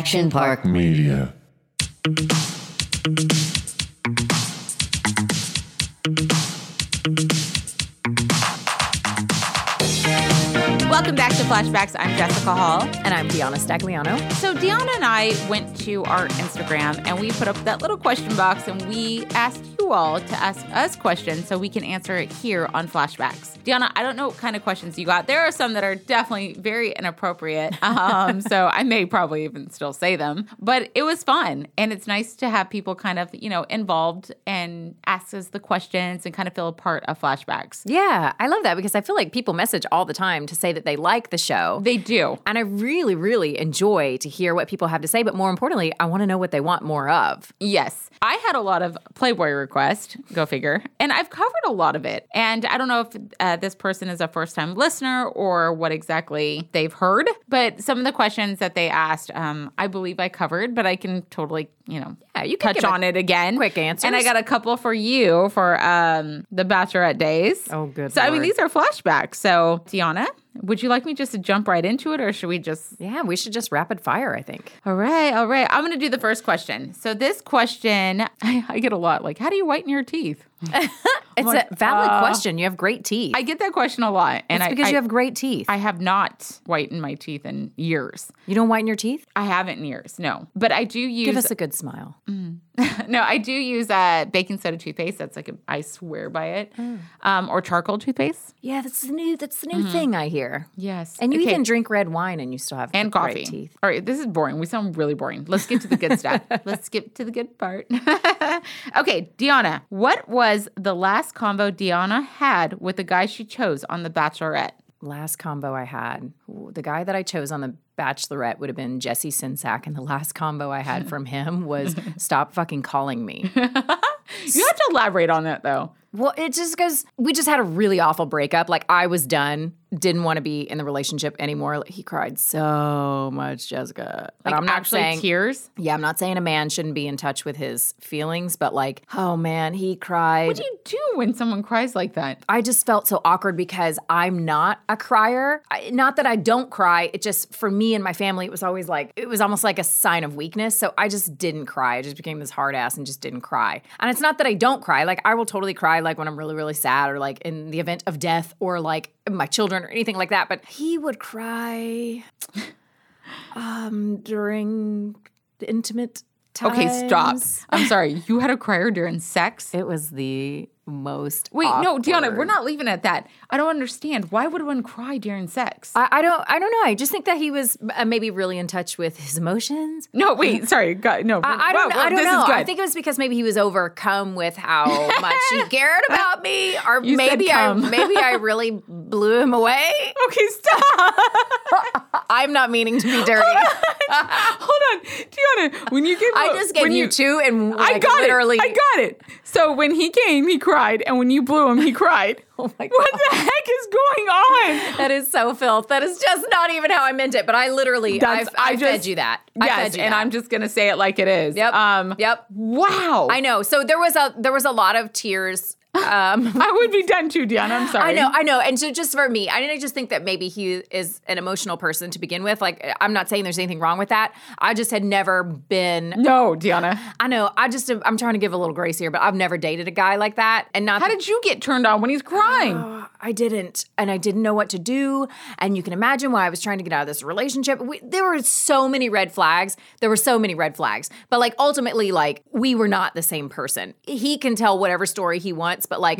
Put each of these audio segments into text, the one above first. Action Park Media. Welcome back to Flashbacks. I'm Jessica Hall. And I'm DeAnna Stagliano. So DeAnna and I went to our Instagram and we put up that little question box and we asked you all to ask us questions so we can answer it here on Flashbacks. DeAnna, I don't know what kind of questions you got. There are some that are definitely very inappropriate. So I may probably even still say them. But it was fun. And it's nice to have people kind of, you know, involved and ask us the questions and kind of feel a part of Flashbacks. Yeah, I love that because I feel like people message all the time to say that they like the show. They do. And I really, really enjoy to hear what people have to say. But more importantly, I want to know what they want more of. Yes. I had a lot of Playboy requests, go figure. And I've covered a lot of it. And I don't know if this person is a first-time listener or what exactly they've heard. But some of the questions that they asked, I believe I covered, but I can totally, you know, you can touch on it again. Quick answers. And I got a couple for you for The Bachelorette days. Oh, good So, Lord. I mean, these are flashbacks. So, DeAnna, would you like me just to jump right into it or should we just? Yeah, we should just rapid fire, I think. All right. I'm going to do the first question. So this question, I get a lot like, how do you whiten your teeth? It's like, a valid question. You have great teeth. I get that question a lot. And it's because you have great teeth. I have not whitened my teeth in years. You don't whiten your teeth? I haven't in years, no. But I do use. Give us a good smile. Mm. No, I do use baking soda toothpaste. That's like, I swear by it. Mm. Or charcoal toothpaste. Yeah, that's the new thing I hear. Yes. And you even drink red wine and you still have and coffee. Great teeth. All right, this is boring. We sound really boring. Let's get to the good stuff. Let's skip to the good part. Okay, DeAnna, what was the last combo DeAnna had with the guy she chose on The Bachelorette? Last combo I had. Ooh, the guy that I chose on The Bachelorette would have been Jesse Csincsak, and the last combo I had from him was stop fucking calling me. You have to elaborate on that, though. Well, it just goes, we just had a really awful breakup. Like, I was done, didn't want to be in the relationship anymore. Like, he cried so much, Jessica. Like, I'm not saying tears? Yeah, I'm not saying a man shouldn't be in touch with his feelings, but like, oh man, he cried. What do you do when someone cries like that? I just felt so awkward because I'm not a crier. Not that I don't cry. It just, for me and my family, it was always like, it was almost like a sign of weakness. So I just didn't cry. I just became this hard ass and just didn't cry. And it's not that I don't cry. Like, I will totally cry. Like when I'm really, really sad or like in the event of death or like my children or anything like that. But he would cry during intimate times. Okay, stop. I'm sorry. You had a crier during sex? It was the most awkward. No, DeAnna, we're not leaving at that. I don't understand. Why would one cry during sex? I don't know. I just think that he was maybe really in touch with his emotions. No, wait. Sorry. God, no. I don't know. I think it was because maybe he was overcome with how much he cared about me, or maybe I really blew him away. Okay, stop. I'm not meaning to be dirty. Hold on. DeAnna, when you gave I just gave you two and like, I got literally. It. I got it. So when he came, he cried. And when you blew him, he cried. Oh my God. What the heck is going on? That is so filth. That is just not even how I meant it. But I literally, I fed you that. Yes, and I'm just going to say it like it is. Yep. Yep. Wow. I know. So there was a lot of tears. I would be done too, DeAnna. I'm sorry. I know. And so just for me, I just think that maybe he is an emotional person to begin with. Like, I'm not saying there's anything wrong with that. I just had never been. No, DeAnna. I know. I'm trying to give a little grace here, but I've never dated a guy like that. And not. How did you get turned on when he's crying? I didn't. And I didn't know what to do. And you can imagine why I was trying to get out of this relationship. There were so many red flags. But like, ultimately, like, we were not the same person. He can tell whatever story he wants. But like,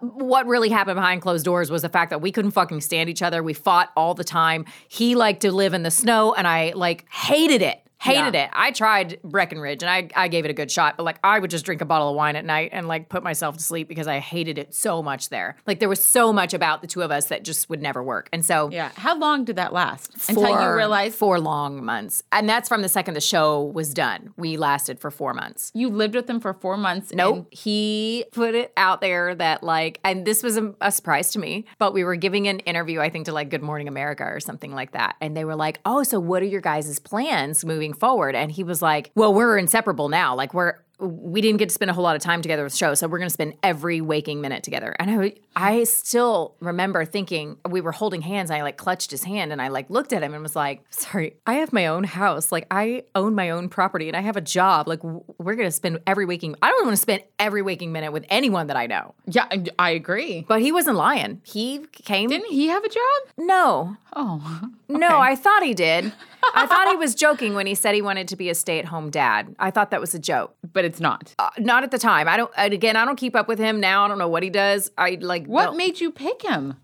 what really happened behind closed doors was the fact that we couldn't fucking stand each other. We fought all the time. He liked to live in the snow, and I like hated it. I tried Breckenridge, and I gave it a good shot. But like, I would just drink a bottle of wine at night and like put myself to sleep because I hated it so much there. Like, there was so much about the two of us that just would never work. And so, yeah. How long did that last? Until you realized? 4 long months. And that's from the second the show was done. We lasted for 4 months. You lived with him for 4 months? Nope. And he put it out there that like, and this was a surprise to me, but we were giving an interview, I think, to like Good Morning America or something like that. And they were like, oh, so what are your guys' plans moving forward? And he was like, well, we're inseparable now. Like, we didn't get to spend a whole lot of time together with the show, so we're going to spend every waking minute together. And I I still remember thinking we were holding hands. I clutched his hand and I looked at him and was like, sorry, I have my own house. I own my own property and I have a job. We're going to spend every waking – I don't want to spend every waking minute with anyone that I know. Yeah, I agree. But he wasn't lying. He came – Didn't he have a job? No. Oh. Okay. No, I thought he did. I thought he was joking when he said he wanted to be a stay-at-home dad. I thought that was a joke. But it's not. Not at the time. I don't keep up with him now. I don't know what he does. What made you pick him?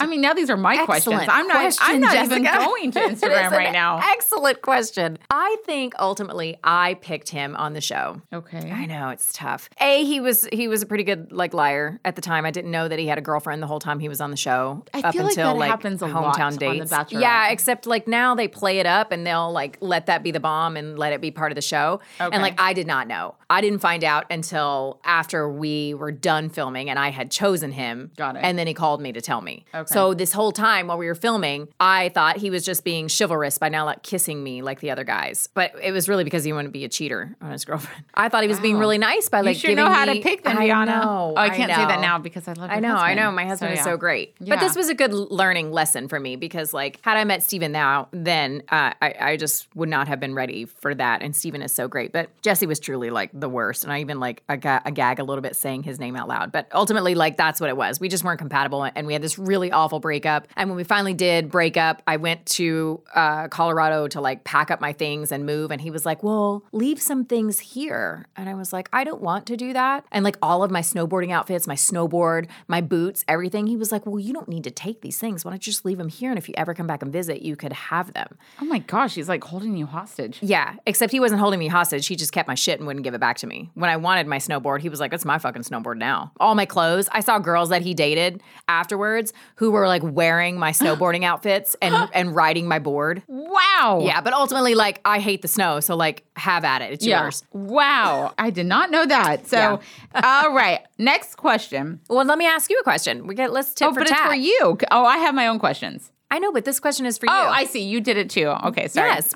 Now these are my questions. I'm not Jessica. Even going to Instagram right now. Excellent question. I think ultimately I picked him on the show. Okay. I know it's tough. He was a pretty good liar at the time. I didn't know that he had a girlfriend the whole time he was on the show. I feel like that happens a lot on The Bachelorette. Yeah, except now they play it up and they'll let that be the bomb and let it be part of the show. Okay. And I did not know. I didn't find out until after we were done filming and I had chosen him. Got it. And then he called me to tell me. Okay. So this whole time while we were filming, I thought he was just being chivalrous by now kissing me like the other guys. But it was really because he wanted to be a cheater on his girlfriend. I thought he was being really nice by you sure giving me. You know how to pick them, Deanna. Oh, I can't say that now because I love your husband. I know. My husband is so great. Yeah. But this was a good learning lesson for me because had I met Steven I just would not have been ready for that. And Steven is so great. But Jesse was truly the worst. And I even I gag a little bit saying his name out loud. But ultimately that's what it was. We just weren't compatible and we had this really awful breakup. And when we finally did break up, I went to Colorado to pack up my things and move. And he was like, well, leave some things here. And I was like, I don't want to do that. And all of my snowboarding outfits, my snowboard, my boots, everything. He was like, well, you don't need to take these things. Why don't you just leave them here? And if you ever come back and visit, you could have them. Oh my gosh. He's holding you hostage. Yeah. Except he wasn't holding me hostage. He just kept my shit and wouldn't give it back to me. When I wanted my snowboard, he was like, it's my fucking snowboard now. All my clothes. I saw girls that he dated afterwards who were wearing my snowboarding outfits and riding my board. Wow. Yeah, but ultimately I hate the snow, so have at it. It's yours. Wow. I did not know that. So all right, next question. Well, let me ask you a question. Let's tip for tat. Oh, but it's for you. Oh, I have my own questions. I know, but this question is for you. Oh, I see. You did it too. Okay, sorry. Yes,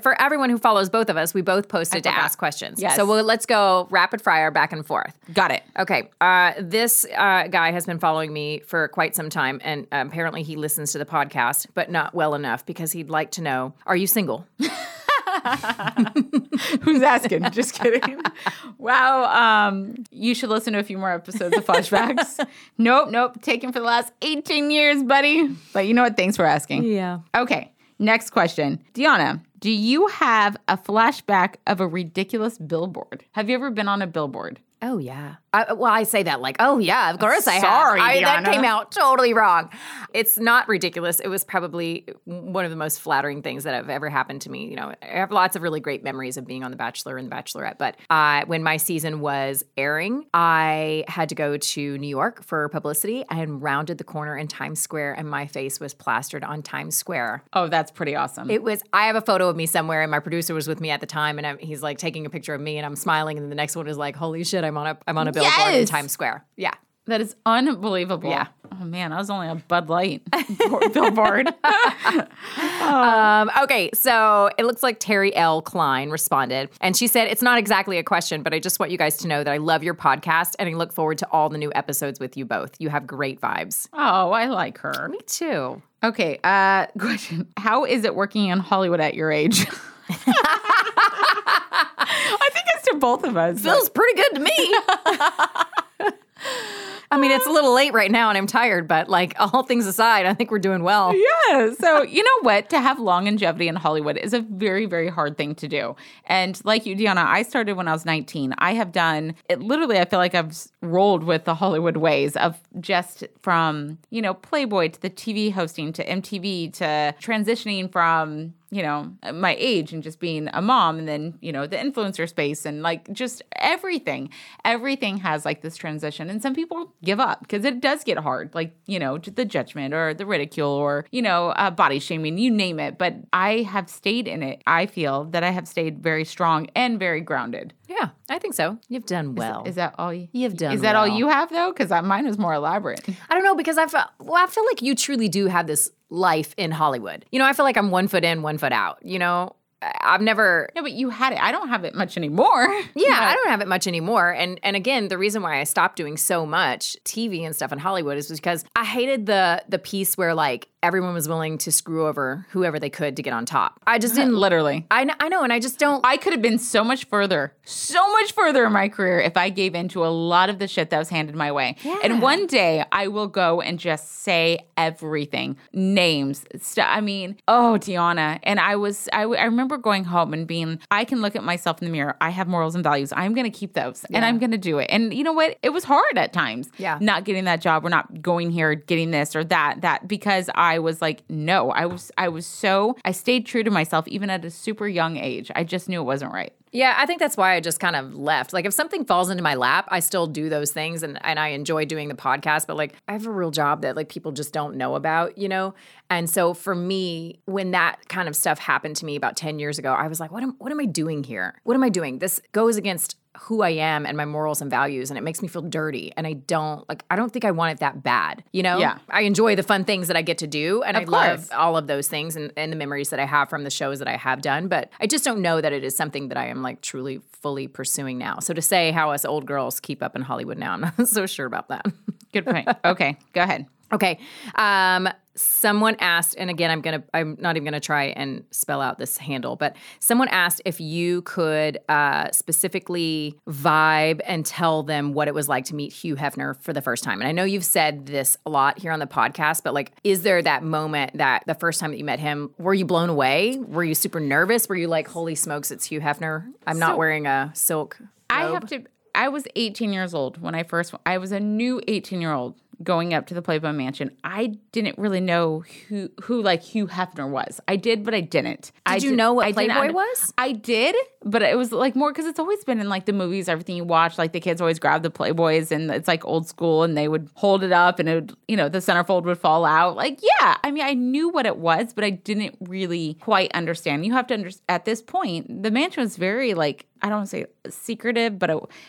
for everyone who follows both of us, we both posted to ask questions. Yes. So let's go rapid fire back and forth. Got it. Okay. This guy has been following me for quite some time, and apparently he listens to the podcast, but not well enough because he'd like to know, are you single? Who's asking? Just kidding. Wow. You should listen to a few more episodes of Flashbacks. Nope. Taken for the last 18 years, buddy. But you know what? Thanks for asking. Yeah. Okay. Next question. Deanna, do you have a flashback of a ridiculous billboard? Have you ever been on a billboard? Oh, yeah. I say that oh, yeah, of course I have. Sorry, Deanna. That came out totally wrong. It's not ridiculous. It was probably one of the most flattering things that have ever happened to me. I have lots of really great memories of being on The Bachelor and The Bachelorette. But when my season was airing, I had to go to New York for publicity and rounded the corner in Times Square, and my face was plastered on Times Square. Oh, that's pretty awesome. It was. I have a photo of me somewhere, and my producer was with me at the time, and he's taking a picture of me, and I'm smiling, and the next one is holy shit, I'm on a billboard in Times Square. Yeah. That is unbelievable. Yeah. Oh, man, I was only on Bud Light billboard. Okay, so it looks like Terry L. Klein responded, and she said, it's not exactly a question, but I just want you guys to know that I love your podcast, and I look forward to all the new episodes with you both. You have great vibes. Oh, I like her. Me too. Okay, question. How is it working in Hollywood at your age? I think it's to both of us. Feels pretty good to me. I mean, it's a little late right now and I'm tired, but all things aside, I think we're doing well. Yeah. So you know what? To have long longevity in Hollywood is a very, very hard thing to do. And like you, Deanna, I started when I was 19. I have done it literally. I feel like I've rolled with the Hollywood ways of just from, Playboy to the TV hosting to MTV to transitioning from, my age and just being a mom and then, the influencer space and just everything. Everything has this transition. And some people give up because it does get hard, the judgment or the ridicule or, body shaming, you name it. But I have stayed in it. I feel that I have stayed very strong and very grounded. Yeah, I think so. You've done well. Is that all you've done? Is that all you have though? Because mine is more elaborate. I don't know because I feel like you truly do have this life in Hollywood. I feel like I'm one foot in, one foot out. I've never... No, but you had it. I don't have it much anymore. Yeah, I don't have it much anymore. And again, the reason why I stopped doing so much TV and stuff in Hollywood is because I hated the piece where, like, everyone was willing to screw over whoever they could to get on top. I just didn't... Literally. I know, and I just don't... I could have been so much further in my career if I gave in to a lot of the shit that was handed my way. Yeah. And one day, I will go and just say everything. Names. DeAnna. And I remember going home and being, I can look at myself in the mirror. I have morals and values. I'm going to keep those and I'm going to do it. And you know what? It was hard at times. Yeah. Not getting that job. We're not going here, getting this or that because I was like, no, I stayed true to myself even at a super young age. I just knew it wasn't right. Yeah, I think that's why I just kind of left. Like, if something falls into my lap, I still do those things, and I enjoy doing the podcast, but, like, I have a real job that, like, people just don't know about, you know? And so for me, when that kind of stuff happened to me about 10 years ago, I was like, what am I doing here? What am I doing? This goes against who I am and my morals and values, and it makes me feel dirty, and I don't think I want it that bad, you know? Yeah. I enjoy the fun things that I get to do, and I love all of those things and the memories that I have from the shows that I have done, but I just don't know that it is something that I am, like, truly fully pursuing now. So to say how us old girls keep up in Hollywood now, I'm not so sure about that. Good point. Okay, go ahead. Okay. Someone asked, and again, I'm not even going to try and spell out this handle, but someone asked if you could specifically vibe and tell them what it was like to meet Hugh Hefner for the first time. And I know you've said this a lot here on the podcast, but, like, is there that moment that the first time that you met him, were you blown away? Were you super nervous? Were you like, holy smokes, it's Hugh Hefner. I'm not wearing a silk robe. I was 18 years old when I was a new 18-year-old. Going up to the Playboy Mansion, I didn't really know who Hugh Hefner was. I did, but I didn't. Did you know what Playboy was? I did, but it was, like, more because it's always been in, like, the movies, everything you watch. Like, the kids always grab the Playboys, and it's, like, old school, and they would hold it up, and it would, you know, the centerfold would fall out. Like, yeah, I mean, I knew what it was, but I didn't really quite understand. You have to understand, at this point, the mansion was very, like, I don't want to say secretive, but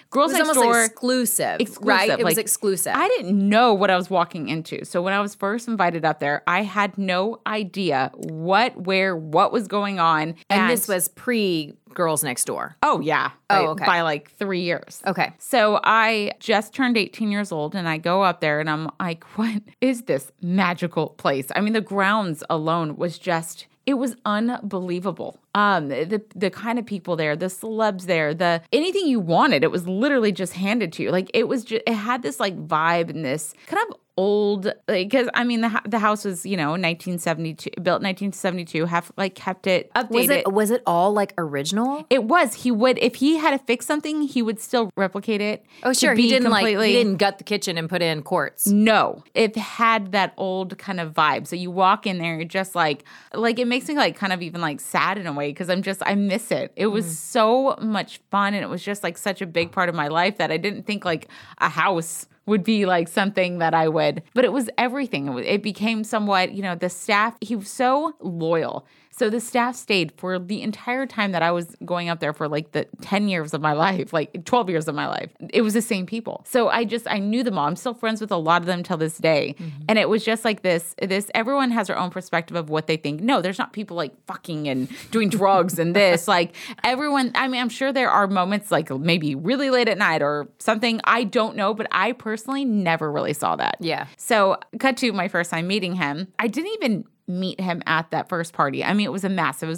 Girls Next Door. It was almost exclusive, right? It was exclusive. I didn't know what I was walking into. So when I was first invited up there, I had no idea what was going on. And this was pre Girls Next Door. Oh, yeah. Oh, okay. By, like, 3 years. Okay. So I just turned 18 years old, and I go up there, and I'm like, what is this magical place? I mean, the grounds alone was just... It was unbelievable. The kind of people there, the celebs there, the anything you wanted, it was literally just handed to you. Like, it was just, it had this, like, vibe and this kind of old, because, like, I mean, the house was, you know, 1972, built 1972, have, like, kept it updated. Was it all, like, original? It was. He would, if he had to fix something, he would still replicate it. Oh, sure. He didn't gut the kitchen and put in quartz. No. It had that old kind of vibe. So you walk in there, you're just like, it makes me, like, kind of even, like, sad in a way, because I miss it. It was so much fun, and it was just, like, such a big part of my life that I didn't think, like, a house would be, like, something that I would, but it was everything. It became somewhat, you know, the staff, he was so loyal. So the staff stayed for the entire time that I was going up there for, like, the 10 years of my life, like 12 years of my life. It was the same people. So I knew them all. I'm still friends with a lot of them till this day. Mm-hmm. And it was just like this, everyone has their own perspective of what they think. No, there's not people, like, fucking and doing drugs and this. Like, everyone, I mean, I'm sure there are moments, like, maybe really late at night or something. I don't know, but I personally never really saw that. Yeah. So cut to my first time meeting him. I didn't even meet him at that first party. I mean, it was a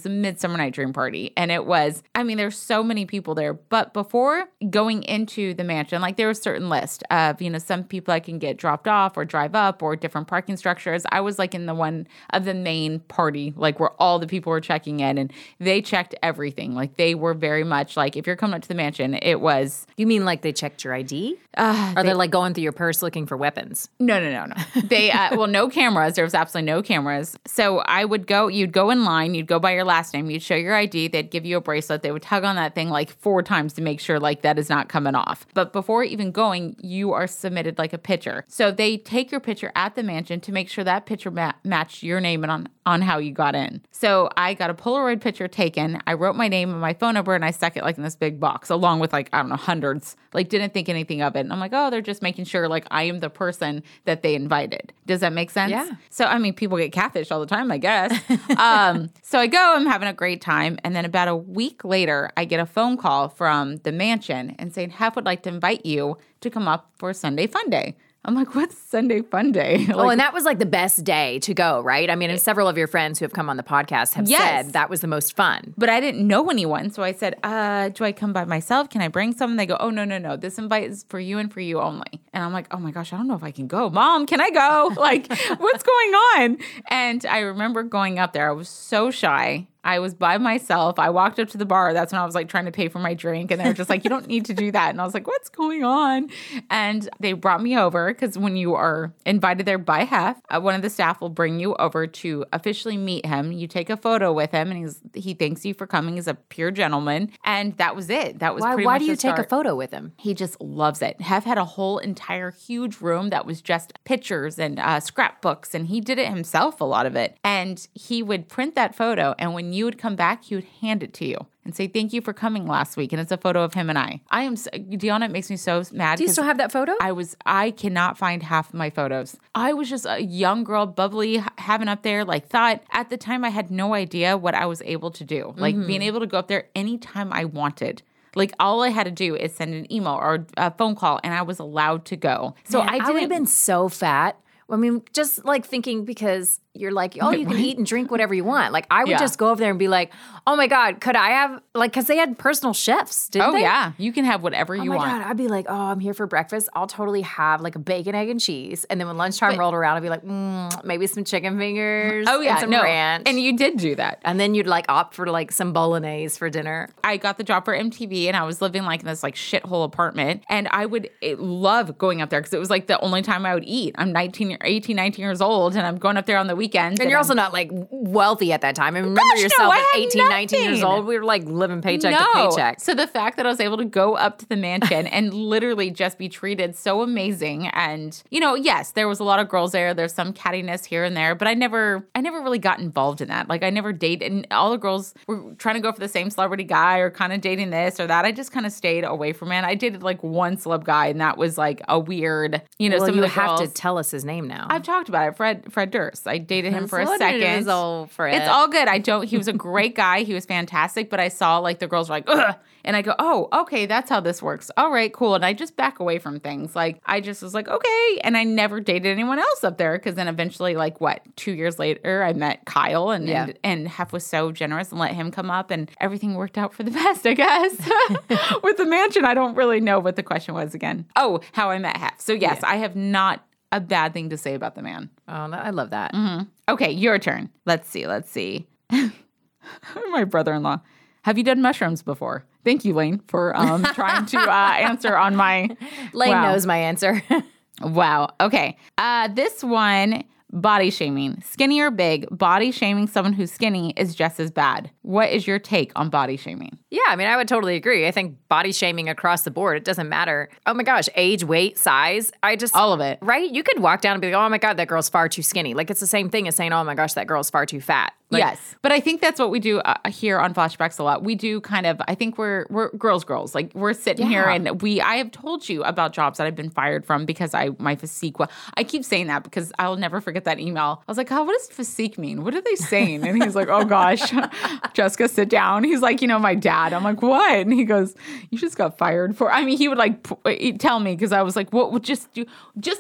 Midsummer Night Dream party. And it was, I mean, there's so many people there. But before going into the mansion, like, there was a certain list of, you know, some people I can get dropped off or drive up or different parking structures. I was, like, in the one of the main party, like, where all the people were checking in, and they checked everything. Like, they were very much like, if you're coming up to the mansion, it was... You mean, like, they checked your ID? Or they're, like, going through your purse looking for weapons? No. They, no cameras. There was absolutely no cameras. So I would go, you'd go in line, you'd go by your last name, you'd show your ID, they'd give you a bracelet, they would tug on that thing like 4 times to make sure like that is not coming off. But before even going, you are submitted like a picture. So they take your picture at the mansion to make sure that picture matched your name and on how you got in. So I got a Polaroid picture taken, I wrote my name and my phone number, and I stuck it like in this big box along with like, I don't know, hundreds, like didn't think anything of it. And I'm like, oh, they're just making sure like I am the person that they invited. Does that make sense? Yeah. So I mean, people get catfished all the time, I guess. So I go, I'm having a great time. And then about a week later, I get a phone call from the mansion and saying, Hef would like to invite you to come up for Sunday Fun Day. I'm like, what's Sunday Fun Day? Like, oh, and that was like the best day to go, right? I mean, and several of your friends who have come on the podcast have said that was the most fun. But I didn't know anyone, so I said, do I come by myself? Can I bring some? They go, oh, no. This invite is for you and for you only. And I'm like, oh, my gosh, I don't know if I can go. Mom, can I go? Like, what's going on? And I remember going up there. I was so shy. I was by myself. I walked up to the bar. That's when I was like trying to pay for my drink. And they were just like, you don't need to do that. And I was like, what's going on? And they brought me over because when you are invited there by Hef, one of the staff will bring you over to officially meet him. You take a photo with him and he thanks you for coming. He's a pure gentleman. And that was it. That was pretty much the start. Why do you take a photo with him? He just loves it. Hef had a whole entire huge room that was just pictures and scrapbooks. And he did it himself, a lot of it. And he would print that photo. And when you would come back, he would hand it to you and say, thank you for coming last week. And it's a photo of him and I. DeAnna, it makes me so mad. Do you still have that photo? I cannot find half of my photos. I was just a young girl, bubbly, having up there, like thought. At the time, I had no idea what I was able to do. Like being able to go up there anytime I wanted. Like, all I had to do is send an email or a phone call, and I was allowed to go. So man, I would have been so fat. I mean, just like thinking because you're like, oh, you can eat and drink whatever you want. Like, I would just go over there and be like, oh, my God, could I have – like, because they had personal chefs, didn't they? Oh, yeah. You can have whatever you want. Oh, my God. I'd be like, oh, I'm here for breakfast. I'll totally have like a bacon, egg, and cheese. And then when lunchtime rolled around, I'd be like, maybe some chicken fingers. Oh, yeah. And some ranch. And you did do that. And then you'd like opt for like some bolognese for dinner. I got the job for MTV, and I was living like in this like shithole apartment. And I would love going up there because it was like the only time I would eat. I'm 18, 19 years old, and I'm going up there on the weekends. And you're also not like wealthy at that time. I mean, remember yourself at 18, nothing. 19 years old. We were like living paycheck to paycheck. So the fact that I was able to go up to the mansion and literally just be treated so amazing. And, you know, yes, there was a lot of girls there. There's some cattiness here and there, but I never really got involved in that. Like I never dated, and all the girls were trying to go for the same celebrity guy or kind of dating this or that. I just kind of stayed away from it. I dated like one celeb guy, and that was like a weird, you know, some of the girls. You have to tell us his name now. I've talked about it. Fred Durst. I dated him for a second. It's all good. He was a great guy. He was fantastic. But I saw like the girls were like, ugh. And I go, oh, okay, that's how this works. All right, cool. And I just back away from things. Like, I just was like, okay. And I never dated anyone else up there. Because then eventually, like, 2 years later, I met Kyle. And Hef was so generous and let him come up. And everything worked out for the best, I guess. With the mansion, I don't really know what the question was again. Oh, how I met Hef. So, yes, yeah. I have not a bad thing to say about the man. Oh, I love that. Mm-hmm. Okay, your turn. Let's see. My brother-in-law. Have you done mushrooms before? Thank you, Lane, for trying to answer on my... Lane knows my answer. Wow. Okay. This one, body shaming. Skinny or big, body shaming someone who's skinny is just as bad. What is your take on body shaming? Yeah, I mean, I would totally agree. I think body shaming across the board, it doesn't matter. Oh my gosh, age, weight, size. All of it. Right? You could walk down and be like, oh my God, that girl's far too skinny. Like, it's the same thing as saying, oh my gosh, that girl's far too fat. Like, yes. But I think that's what we do here on Flashbacks a lot. We do kind of, I think we're girls. Like, we're sitting here and I have told you about jobs that I've been fired from because my physique, I keep saying that because I'll never forget that email. I was like, oh, what does physique mean? What are they saying? And he's like, oh gosh, Jessica, sit down. He's like, you know, my dad. I'm like, what? And he goes, you just got fired for, I mean, he would like tell me because I was like, what would just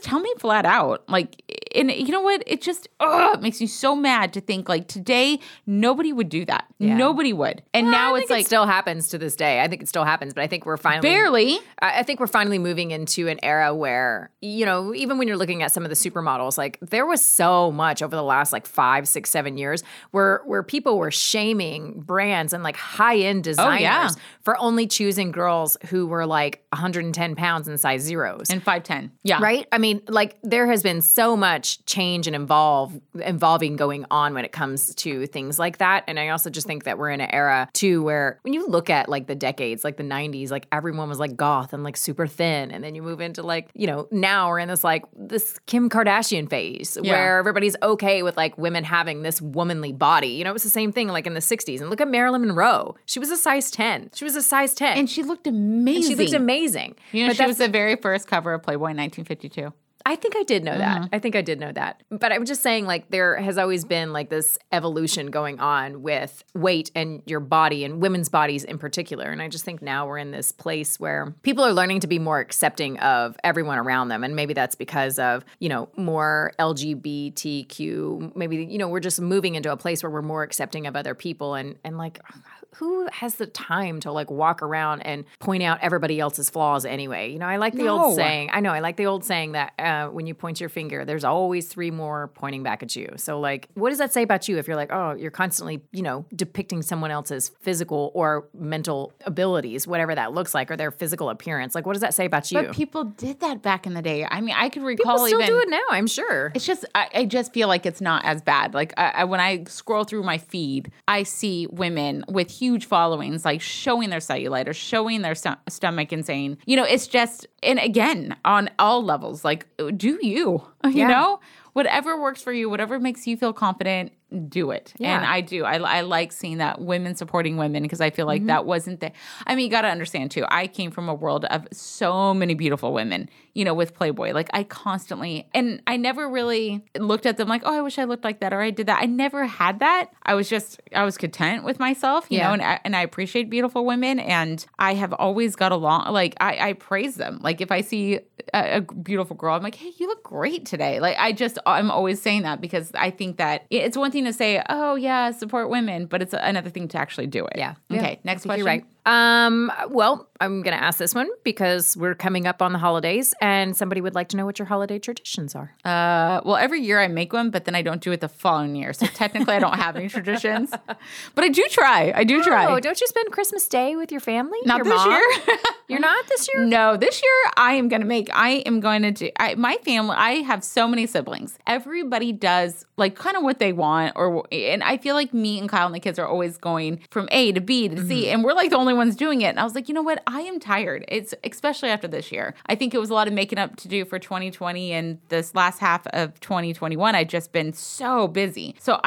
tell me flat out. Like, and you know what? It just it makes you so mad to think like today, nobody would do that. Yeah. Nobody would. And now it's like it still happens to this day. I think it still happens, but I think we're finally moving into an era where, you know, even when you're looking at some of the supermodels, like there was so much over the last like 5, 6, 7 years where people were shaming brands and like high-end designers for only choosing girls who were like 110 pounds and size zeros. And 5'10". Yeah. Right? I mean, like there has been so much change and involving going on when it comes to things like that. And I also just think that we're in an era too where when you look at like the decades, like the 90s, like everyone was like goth and like super thin. And then you move into like, you know, now we're in this Kim Kardashian phase where everybody's okay with like women having this womanly body. You know, it was the same thing like in the 60s. And look at Marilyn Monroe. She was a size 10. And she looked amazing. You know, but she was the very first cover of Playboy in 1952. I think I did know that. I think I did know that. But I'm just saying, like, there has always been, like, this evolution going on with weight and your body and women's bodies in particular. And I just think now we're in this place where people are learning to be more accepting of everyone around them. And maybe that's because of, you know, more LGBTQ. Maybe, you know, we're just moving into a place where we're more accepting of other people. And like, who has the time to, like, walk around and point out everybody else's flaws anyway? You know, I like the old saying. I know. I like the old saying that when you point your finger, there's always three more pointing back at you. So, like, what does that say about you if you're like, oh, you're constantly, you know, depicting someone else's physical or mental abilities, whatever that looks like, or their physical appearance? Like, what does that say about you? But people did that back in the day. I mean, I could recall people still do it now, I'm sure. It's just, I just feel like it's not as bad. Like, when I scroll through my feed, I see women with huge followings, like, showing their cellulite or showing their stomach and saying, you know, it's just, and again, on all levels, like, do you, you know? Whatever works for you, whatever makes you feel confident, do it. Yeah. And I do. I like seeing that women supporting women because I feel like that wasn't the – I mean, you got to understand too, I came from a world of so many beautiful women, you know, with Playboy. Like, I constantly – and I never really looked at them like, oh, I wish I looked like that or I did that. I never had that. I was just – I was content with myself, you know, and I appreciate beautiful women. And I have always got along – like, I praise them. Like, if I see a beautiful girl, I'm like, hey, you look great today. Like, I just – I'm always saying that because I think that it's one thing to say, oh, yeah, support women, but it's another thing to actually do it. Yeah. Okay, next question. You're right. Well, I'm going to ask this one because we're coming up on the holidays and somebody would like to know what your holiday traditions are. Well, every year I make one, but then I don't do it the following year. So technically I don't have any traditions, but I do try. I do try. Oh, don't you spend Christmas Day with your family? Not this year. You're not this year? No, this year my family, I have so many siblings. Everybody does like kind of what they want and I feel like me and Kyle and the kids are always going from A to B to C and we're like the only one's doing it. And I was like, you know what? I am tired. It's especially after this year. I think it was a lot of making up to do for 2020 and this last half of 2021. I've just been so busy. So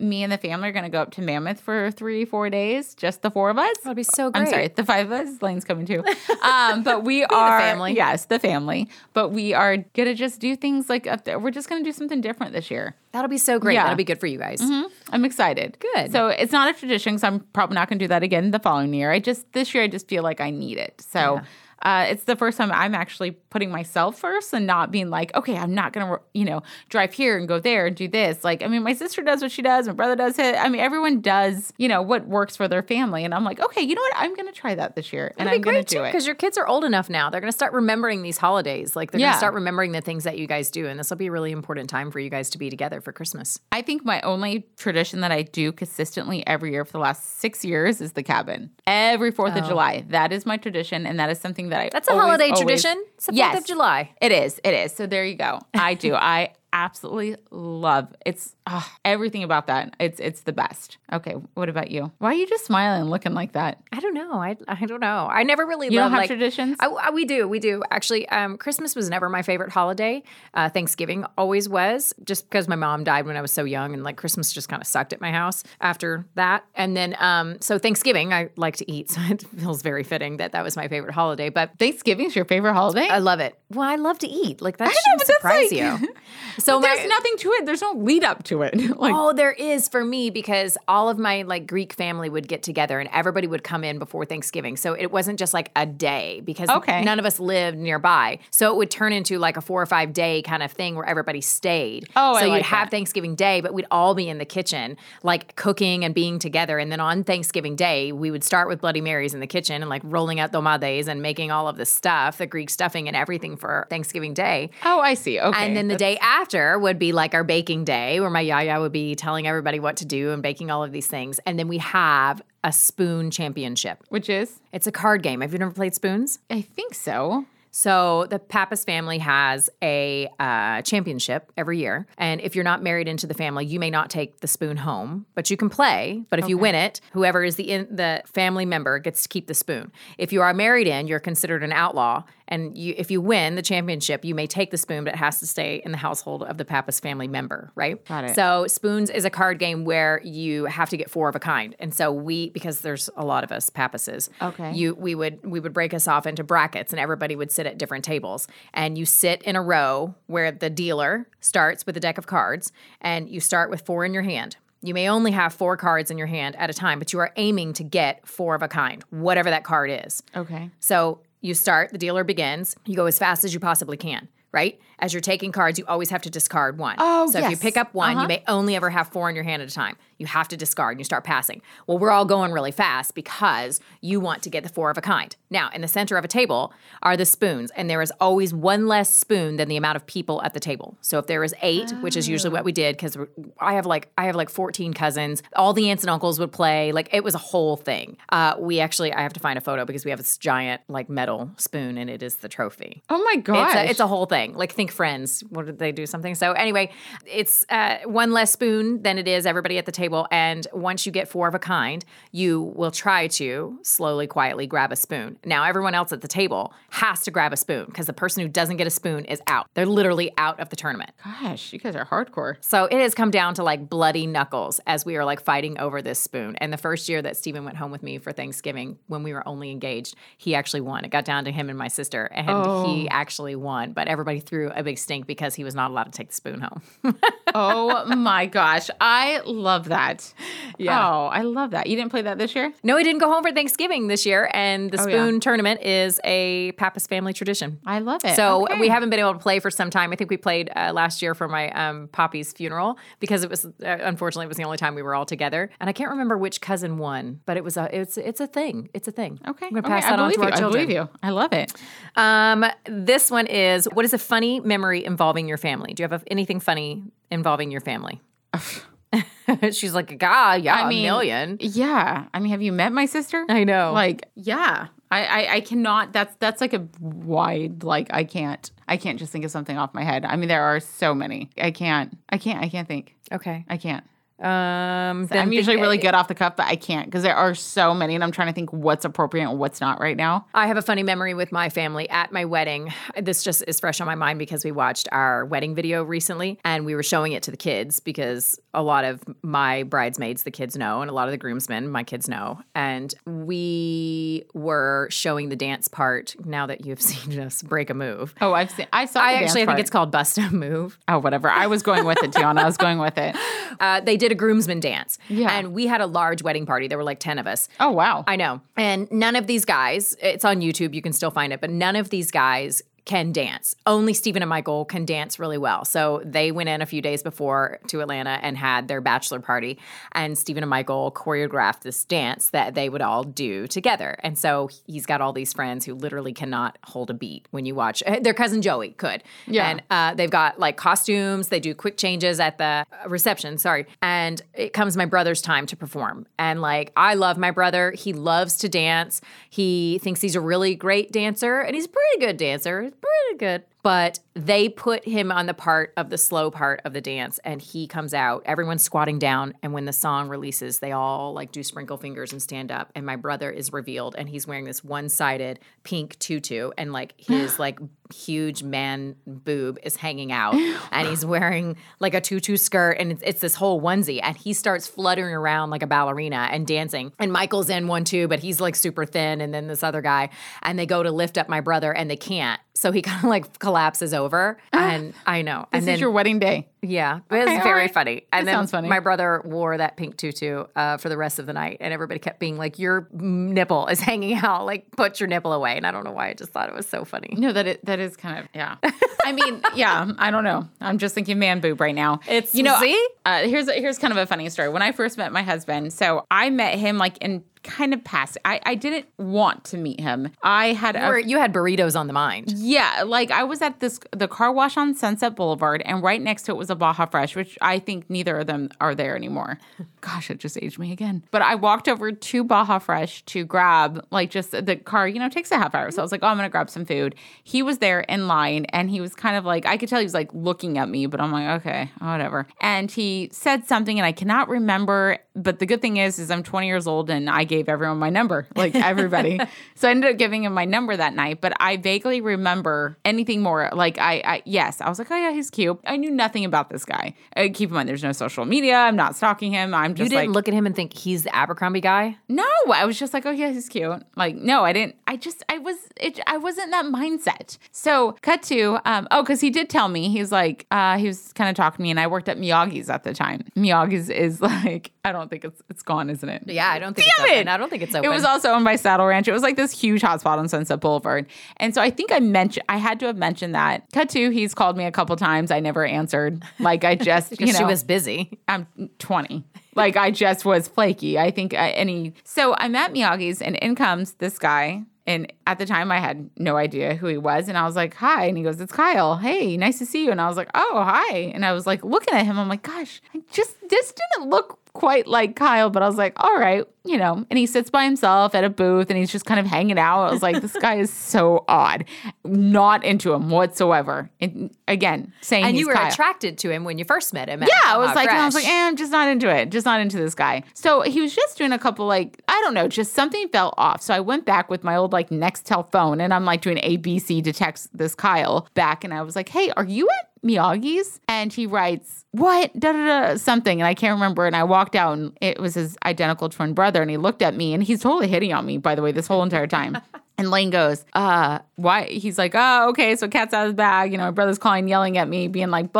me and the family are going to go up to Mammoth for 3-4 days, just the four of us. That'd be so great. I'm sorry, the five of us. Lane's coming too. But we are, the family. Yes, the family. But we are going to just do things like up there. We're just going to do something different this year. That'll be so great. Yeah. That'll be good for you guys. Mm-hmm. I'm excited. Good. So it's not a tradition because I'm probably not going to do that again the following year. This year I just feel like I need it. So it's the first time I'm actually putting myself first and not being like, okay, I'm not going to, you know, drive here and go there and do this. Like, I mean, my sister does what she does. My brother does it. I mean, everyone does, you know, what works for their family. And I'm like, okay, you know what? I'm going to try that this year. And I'm going to do it. Because your kids are old enough now. They're going to start remembering these holidays. Like, they're going to start remembering the things that you guys do. And this will be a really important time for you guys to be together for Christmas. I think my only tradition that I do consistently every year for the last 6 years is the cabin. Every 4th of July. That is my tradition. And that is something that that's a holiday tradition. It's the 4th of July. It is. It is. So there you go. I do. I absolutely love it's everything about that. It's the best. Okay, what about you? Why are you just smiling and looking like that? I don't know. I don't know. I never really don't have like traditions. We do actually. Christmas was never my favorite holiday. Thanksgiving always was, just because my mom died when I was so young, and like Christmas just kind of sucked at my house after that. And then so Thanksgiving I like to eat, so it feels very fitting that was my favorite holiday. But Thanksgiving's your favorite holiday? I love it. Well, I love to eat. Like that shouldn't surprise you. So there's nothing to it. There's no lead up to it. Like, oh, there is for me because all of my like Greek family would get together and everybody would come in before Thanksgiving. So it wasn't just like a day because none of us lived nearby. So it would turn into like a 4 or 5 day kind of thing where everybody stayed. Oh, so I like you'd have Thanksgiving Day, but we'd all be in the kitchen like cooking and being together. And then on Thanksgiving Day, we would start with Bloody Marys in the kitchen and like rolling out domades and making all of the stuff, the Greek stuffing and everything for Thanksgiving Day. Oh, I see. Okay. And then the day after would be like our baking day where my yaya would be telling everybody what to do and baking all of these things. And then we have a spoon championship. Which is? It's a card game. Have you never played spoons? I think so. So the Pappas family has a championship every year. And if you're not married into the family, you may not take the spoon home, but you can play. But if you win it, whoever is the family member gets to keep the spoon. If you are married in, you're considered an outlaw. And you, if you win the championship, you may take the spoon, but it has to stay in the household of the Pappas family member, right? Got it. So spoons is a card game where you have to get four of a kind. And so we, because there's a lot of us Pappases, okay, we would break us off into brackets, and everybody would sit at different tables. And you sit in a row where the dealer starts with a deck of cards, and you start with four in your hand. You may only have four cards in your hand at a time, but you are aiming to get four of a kind, whatever that card is. Okay. So you start, the dealer begins, you go as fast as you possibly can, right? As you're taking cards, you always have to discard one. Oh, so yes. If you pick up one, you may only ever have four in your hand at a time. You have to discard and you start passing. Well, we're all going really fast because you want to get the four of a kind. Now, in the center of a table are the spoons, and there is always one less spoon than the amount of people at the table. So if there is eight, which is usually what we did, because I have 14 cousins. All the aunts and uncles would play. Like, it was a whole thing. I have to find a photo because we have this giant metal spoon, and it is the trophy. Oh my gosh. It's a whole thing. Like, think Friends. What did they do? Something. So anyway, it's one less spoon than it is everybody at the table. And once you get four of a kind, you will try to slowly, quietly grab a spoon. Now, everyone else at the table has to grab a spoon because the person who doesn't get a spoon is out. They're literally out of the tournament. Gosh, you guys are hardcore. So it has come down to bloody knuckles as we are fighting over this spoon. And the first year that Stephen went home with me for Thanksgiving, when we were only engaged, he actually won. It got down to him and my sister, and he actually won. But everybody threw a big stink because he was not allowed to take the spoon home. Oh my gosh. I love that. Yeah. Oh, I love that. You didn't play that this year? No, I didn't go home for Thanksgiving this year, and the spoon tournament is a Pappas family tradition. I love it. So we haven't been able to play for some time. I think we played last year for my Poppy's funeral because it was unfortunately it was the only time we were all together, and I can't remember which cousin won, but it was it's a thing. It's a thing. Okay, I'm gonna pass that on to our children. I believe you. I love it. This one is: what is a funny memory involving your family? Do you have anything funny involving your family? She's like, God, yeah, I mean, a million. Yeah. I mean, have you met my sister? I know. Yeah. I cannot. That's a wide, I can't just think of something off my head. I mean, there are so many. I can't think. Okay. I can't. I'm usually really good off the cuff, but I can't because there are so many, and I'm trying to think what's appropriate and what's not right now. I have a funny memory with my family at my wedding. This just is fresh on my mind because we watched our wedding video recently, and we were showing it to the kids because a lot of my bridesmaids, the kids know, and a lot of the groomsmen, my kids know. And we were showing the dance part. Now that you've seen us break a move. Oh, I think it's called Bust a Move. Oh, whatever. I was going with it, Deanna. I was going with it. They did a groomsman dance. Yeah. And we had a large wedding party. There were 10 of us. Oh, wow. I know. And none of these guys, it's on YouTube, you can still find it, but none of these guys can dance. Only Stephen and Michael can dance really well. So they went in a few days before to Atlanta and had their bachelor party. And Stephen and Michael choreographed this dance that they would all do together. And so he's got all these friends who literally cannot hold a beat when you watch. Their cousin Joey could. Yeah. And they've got costumes. They do quick changes at the reception. Sorry. And it comes my brother's time to perform. And I love my brother. He loves to dance. He thinks he's a really great dancer. And he's a pretty good dancer. Pretty good. But they put him on the part of the slow part of the dance, and he comes out, everyone's squatting down, and when the song releases, they all do sprinkle fingers and stand up, and my brother is revealed, and he's wearing this one-sided pink tutu, and his huge man boob is hanging out, and he's wearing a tutu skirt, and it's this whole onesie, and he starts fluttering around like a ballerina and dancing, and Michael's in one too, but he's super thin, and then this other guy, and they go to lift up my brother, and they can't, so he kind of collapses over, and I know. This is your wedding day. Yeah, it was very funny. And then sounds funny. My brother wore that pink tutu for the rest of the night, and everybody kept being your nipple is hanging out. Put your nipple away. And I don't know why. I just thought it was so funny. No, that is kind of yeah. I mean, yeah. I don't know. I'm just thinking man boob right now. It's see. Here's kind of a funny story. When I first met my husband, so I met him in kind of past. I didn't want to meet him. I had you had burritos on the mind. Yeah, I was at the car wash on Sunset Boulevard, and right next to it was a Baja Fresh, which I think neither of them are there anymore. Gosh, it just aged me again. But I walked over to Baja Fresh to grab just the car, takes a half hour. So I was like, oh, I'm going to grab some food. He was there in line, and he was kind of I could tell he was looking at me, but I'm okay, whatever. And he said something, and I cannot remember. But the good thing is I'm 20 years old, and I gave gave everyone my number, like everybody. So I ended up giving him my number that night, but I vaguely remember anything more. Like I was like, oh yeah, he's cute. I knew nothing about this guy. Keep in mind, there's no social media. I'm not stalking him. I'm just like— You didn't look at him and think he's the Abercrombie guy? No, I was just like, oh yeah, he's cute. Like, no, I didn't. I wasn't that mindset. So cut to, because he did tell me, he's like, he was kind of talking to me, and I worked at Miyagi's at the time. Miyagi's is like, I don't think it's gone, isn't it? Yeah, I don't think it's open. I don't think it's open. It was also owned by Saddle Ranch. It was like this huge hotspot on Sunset Boulevard. And so I think I had to have mentioned that. Cut to, he's called me a couple times. I never answered. Like I just, she was busy. I'm 20. Like I just was flaky. I think so I'm at Miyagi's, and in comes this guy. And at the time, I had no idea who he was. And I was like, hi. And he goes, it's Kyle. Hey, nice to see you. And I was like, oh, hi. And I was like looking at him. I'm like, gosh, this didn't look quite like Kyle. But I was like, all right, And he sits by himself at a booth, and he's just kind of hanging out. I was like, this guy is so odd. Not into him whatsoever. And again, saying he's Kyle. And you were attracted to him when you first met him. Yeah, I was like, I'm just not into it. Just not into this guy. So he was just doing a couple just something fell off. So I went back with my old Nextel phone, and I'm doing ABC to text this Kyle back, and I was like, hey, are you at Miyagi's? And he writes, what, something, and I can't remember. And I walked out, and it was his identical twin brother, and he looked at me, and he's totally hitting on me, by the way, this whole entire time. And Lane goes, why? He's like, oh, okay, so cat's out of the bag. My brother's calling, yelling at me, being like,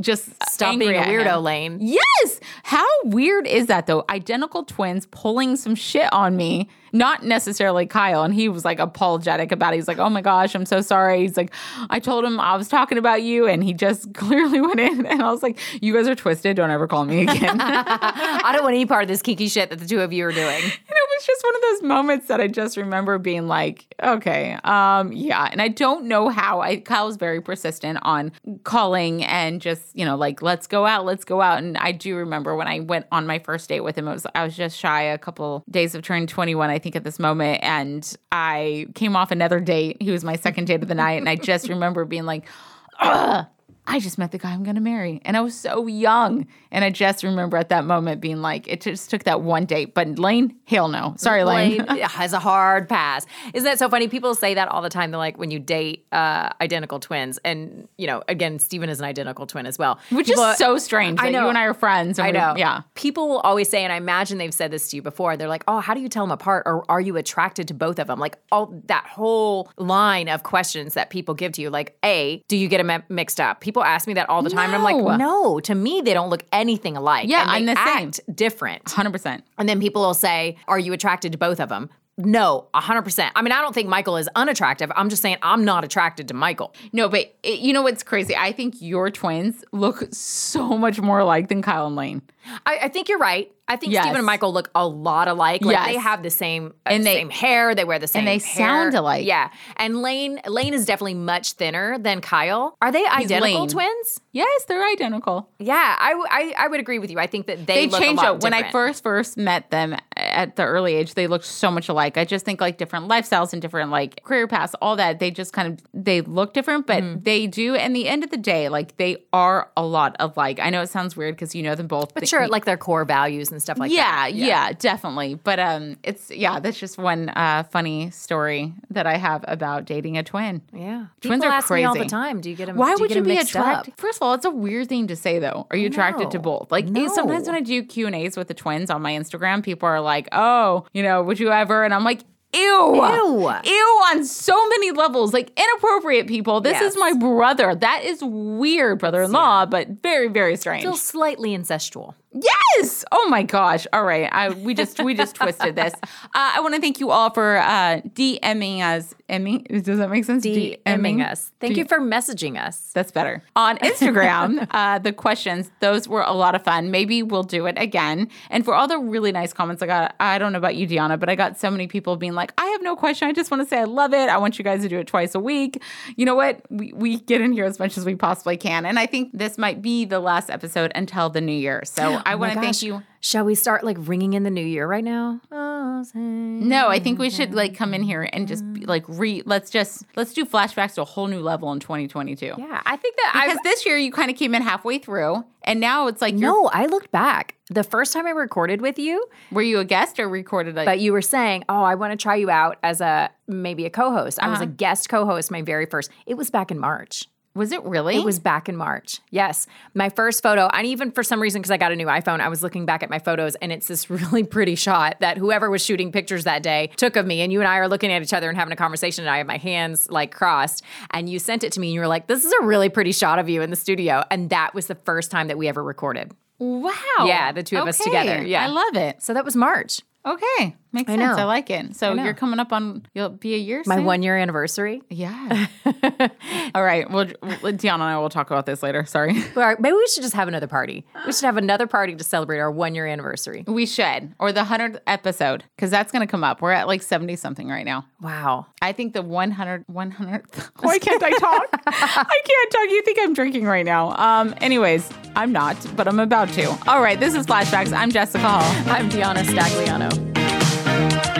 just stop being a weirdo, Lane. Yes! How weird is that, though? Identical twins pulling some shit on me. Not necessarily Kyle. And he was apologetic about it. He's like, oh my gosh, I'm so sorry. He's like, I told him I was talking about you, and he just clearly went in. And I was like, you guys are twisted. Don't ever call me again. I don't want any part of this kinky shit that the two of you are doing. And it was just one of those moments that I just remember being like, okay, yeah. And I don't know how. Kyle's very persistent on calling and just, let's go out. And I do remember when I went on my first date with him, I was just shy a couple days of turning 21, I think, at this moment. And I came off another date. He was my second date of the night. And I just remember being like, ugh, I just met the guy I'm going to marry. And I was so young. And I just remember at that moment being like, it just took that one date. But Lane, hell no. Sorry, Lane has a hard pass. Isn't that so funny? People say that all the time. They're like, when you date identical twins. And, again, Steven is an identical twin as well. Which is so strange. I know. You and I are friends. I know. Yeah. People will always say, and I imagine they've said this to you before, they're like, oh, how do you tell them apart? Or are you attracted to both of them? Like all that whole line of questions that people give to you. Like, A, do you get them mixed up? People ask me that all the time. No. And I'm like, no, to me, they don't look anything alike. Yeah, and they act different. 100%. And then people will say, are you attracted to both of them? No, 100%. I mean, I don't think Michael is unattractive. I'm just saying I'm not attracted to Michael. No, but you know what's crazy? I think your twins look so much more alike than Kyle and Lane. I think you're right. I think Yes. Stephen and Michael look a lot alike. Like Yes. They have the same same hair. They wear the same hair. And they sound alike. Yeah. And Lane is definitely much thinner than Kyle. Are they identical twins? Yes, they're identical. Yeah, I would agree with you. I think that they look a lot different. When I first met them at the early age, they looked so much alike. I just think different lifestyles and different career paths, all that. They just they look different, but they do. And the end of the day, they are a lot alike. I know it sounds weird because you know them both. But sure, their core values and stuff that. Yeah, definitely. But that's just one funny story that I have about dating a twin. Yeah. Twins are crazy. People ask me all the time, do you get them mixed up? Why would you be attracted? First of all, it's a weird thing to say, though. Are you attracted to both? No. Sometimes when I do Q&As with the twins on my Instagram, people are like, oh, would you ever? And I'm like, Ew on so many levels, inappropriate people. This is my brother. That is weird, brother-in-law, but very, very strange. Still slightly incestual. Yes! Oh my gosh. All right. We just twisted this. I want to thank you all for DMing us. Does that make sense? DMing us. Thank you for messaging us. That's better. On Instagram, the questions, those were a lot of fun. Maybe we'll do it again. And for all the really nice comments I got, I don't know about you, DeAnna, but I got so many people being like, I have no question. I just want to say I love it. I want you guys to do it twice a week. You know what? We get in here as much as we possibly can. And I think this might be the last episode until the new year. So I want to thank you. Shall we start ringing in the new year right now? housing. No, I think we should like come in here and just like let's do flashbacks to a whole new level in 2022. Yeah, I think that because this year you kind of came in halfway through, and now it's like no, I looked back. The first time I recorded with you, were you a guest or recorded? But you were saying, "Oh, I want to try you out as maybe a co-host." I was a guest co-host my very first. It was back in March. Was it really? It was back in March. Yes. My first photo, and even for some reason, because I got a new iPhone, I was looking back at my photos, and it's this really pretty shot that whoever was shooting pictures that day took of me, and you and I are looking at each other and having a conversation, and I have my hands, like, crossed, and you sent it to me, and you were like, this is a really pretty shot of you in the studio, and that was the first time that we ever recorded. Wow. Yeah, the two of us together. Yeah. I love it. So that was March. Okay. Makes sense. I like it. So you're coming up on, you'll be a year soon? My 1-year anniversary. Yeah. All right. Well, DeAnna and I will talk about this later. Sorry. All right, maybe we should just have another party. We should have another party to celebrate our 1-year anniversary. We should. Or the 100th episode, because that's going to come up. We're at like 70-something right now. Wow. I think the 100th. Why can't I talk? I can't talk. You think I'm drinking right now. Anyways, I'm not, but I'm about to. All right. This is Flashbacks. I'm Jessica Hall. I'm DeAnna Stagliano.